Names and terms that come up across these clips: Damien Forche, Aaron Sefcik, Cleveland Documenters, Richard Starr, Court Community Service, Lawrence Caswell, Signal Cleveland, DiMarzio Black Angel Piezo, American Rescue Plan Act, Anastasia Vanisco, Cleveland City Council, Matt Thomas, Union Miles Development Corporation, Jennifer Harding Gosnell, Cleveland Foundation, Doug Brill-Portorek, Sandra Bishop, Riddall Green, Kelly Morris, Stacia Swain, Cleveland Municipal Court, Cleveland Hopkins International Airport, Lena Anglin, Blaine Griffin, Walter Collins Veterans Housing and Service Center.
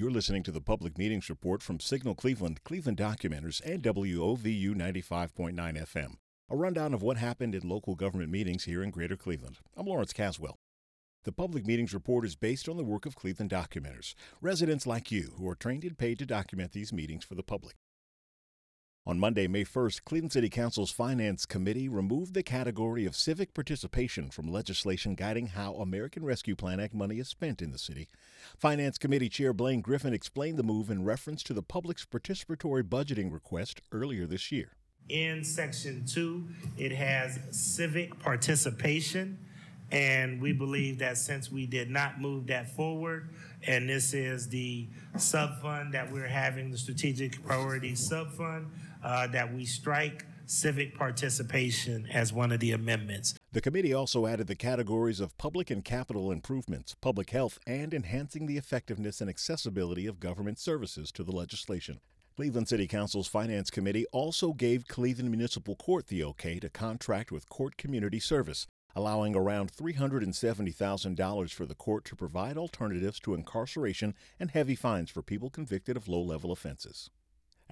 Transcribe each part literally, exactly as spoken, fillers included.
You're listening to the Public Meetings Report from Signal Cleveland, Cleveland Documenters, and W O V U ninety-five point nine F M. A rundown of what happened in local government meetings here in Greater Cleveland. I'm Lawrence Caswell. The Public Meetings Report is based on the work of Cleveland Documenters, residents like you who are trained and paid to document these meetings for the public. On Monday, May first, Cleveland City Council's Finance Committee removed the category of civic participation from legislation guiding how American Rescue Plan Act money is spent in the city. Finance Committee Chair Blaine Griffin explained the move in reference to the public's participatory budgeting request earlier this year. In Section two, it has civic participation, and we believe that since we did not move that forward, and this is the sub-fund that we're having, the Strategic Priority Sub-Fund, Uh, that we strike civic participation as one of the amendments. The committee also added the categories of public and capital improvements, public health, and enhancing the effectiveness and accessibility of government services to the legislation. Cleveland City Council's Finance Committee also gave Cleveland Municipal Court the okay to contract with Court Community Service, allowing around three hundred seventy thousand dollars for the court to provide alternatives to incarceration and heavy fines for people convicted of low-level offenses.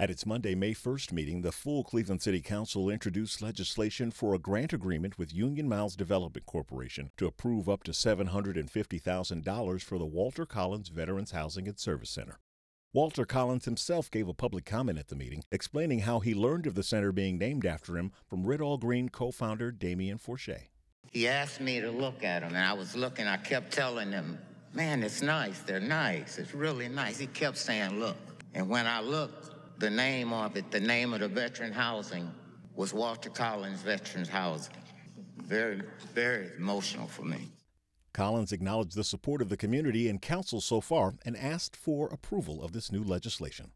At its Monday, May first meeting, the full Cleveland City Council introduced legislation for a grant agreement with Union Miles Development Corporation to approve up to seven hundred fifty thousand dollars for the Walter Collins Veterans Housing and Service Center. Walter Collins himself gave a public comment at the meeting, explaining how he learned of the center being named after him from Riddall Green co-founder Damien Forche. He asked me to look at them, and I was looking. I kept telling him, man, it's nice. They're nice. It's really nice. He kept saying, look. And when I looked, the name of it, the name of the veteran housing was Walter Collins Veterans Housing. Very, very emotional for me. Collins acknowledged the support of the community and council so far and asked for approval of this new legislation.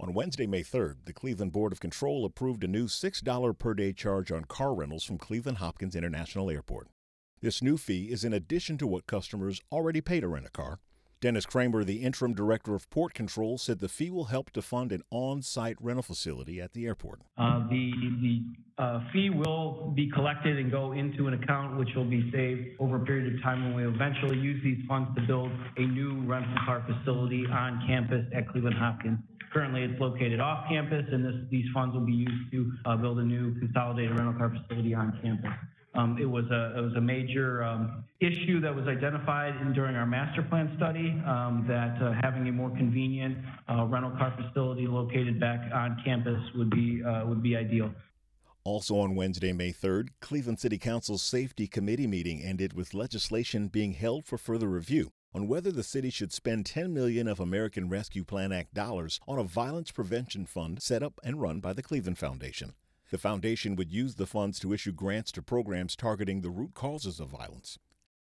On Wednesday, May third, the Cleveland Board of Control approved a new six dollars per day charge on car rentals from Cleveland Hopkins International Airport. This new fee is in addition to what customers already pay to rent a car. Dennis Kramer, the interim director of port control, said the fee will help to fund an on-site rental facility at the airport. Uh, the the uh, fee will be collected and go into an account which will be saved over a period of time when we eventually use these funds to build a new rental car facility on campus at Cleveland Hopkins. Currently, it's located off campus, and this, these funds will be used to uh, build a new consolidated rental car facility on campus. Um, it was a it was a major um, issue that was identified in, during our master plan study um, that uh, having a more convenient uh, rental car facility located back on campus would be uh, would be ideal. Also on Wednesday, May third, Cleveland City Council's Safety Committee meeting ended with legislation being held for further review on whether the city should spend ten million dollars of American Rescue Plan Act dollars on a violence prevention fund set up and run by the Cleveland Foundation. The foundation would use the funds to issue grants to programs targeting the root causes of violence.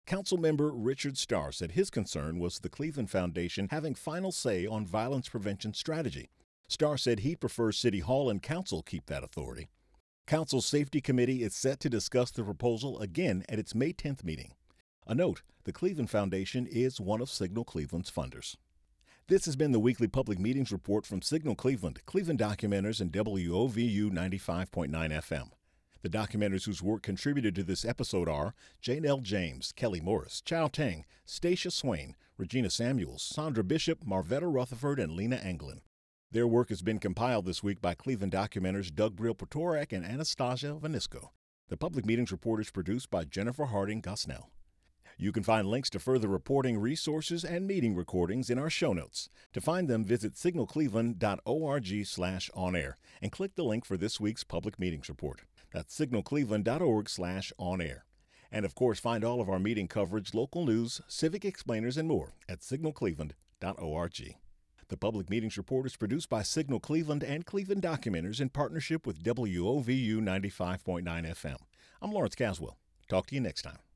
Councilmember Richard Starr said his concern was the Cleveland Foundation having final say on violence prevention strategy. Starr said he prefers City Hall and Council keep that authority. Council's Safety Committee is set to discuss the proposal again at its May tenth meeting. A note, the Cleveland Foundation is one of Signal Cleveland's funders. This has been the weekly Public Meetings Report from Signal Cleveland, Cleveland Documenters, and W O V U ninety-five point nine F M. The documenters whose work contributed to this episode are Jane L. James, Kelly Morris, Chow Tang, Stacia Swain, Regina Samuels, Sandra Bishop, Marvetta Rutherford, and Lena Anglin. Their work has been compiled this week by Cleveland Documenters Doug Brill-Portorek and Anastasia Vanisco. The Public Meetings Report is produced by Jennifer Harding Gosnell. You can find links to further reporting resources and meeting recordings in our show notes. To find them, visit signalcleveland.org slash on air and click the link for this week's Public Meetings Report. That's signalcleveland.org slash on air. And of course, find all of our meeting coverage, local news, civic explainers, and more at signal cleveland dot org. The Public Meetings Report is produced by Signal Cleveland and Cleveland Documenters in partnership with W O V U ninety-five point nine F M. I'm Lawrence Caswell. Talk to you next time.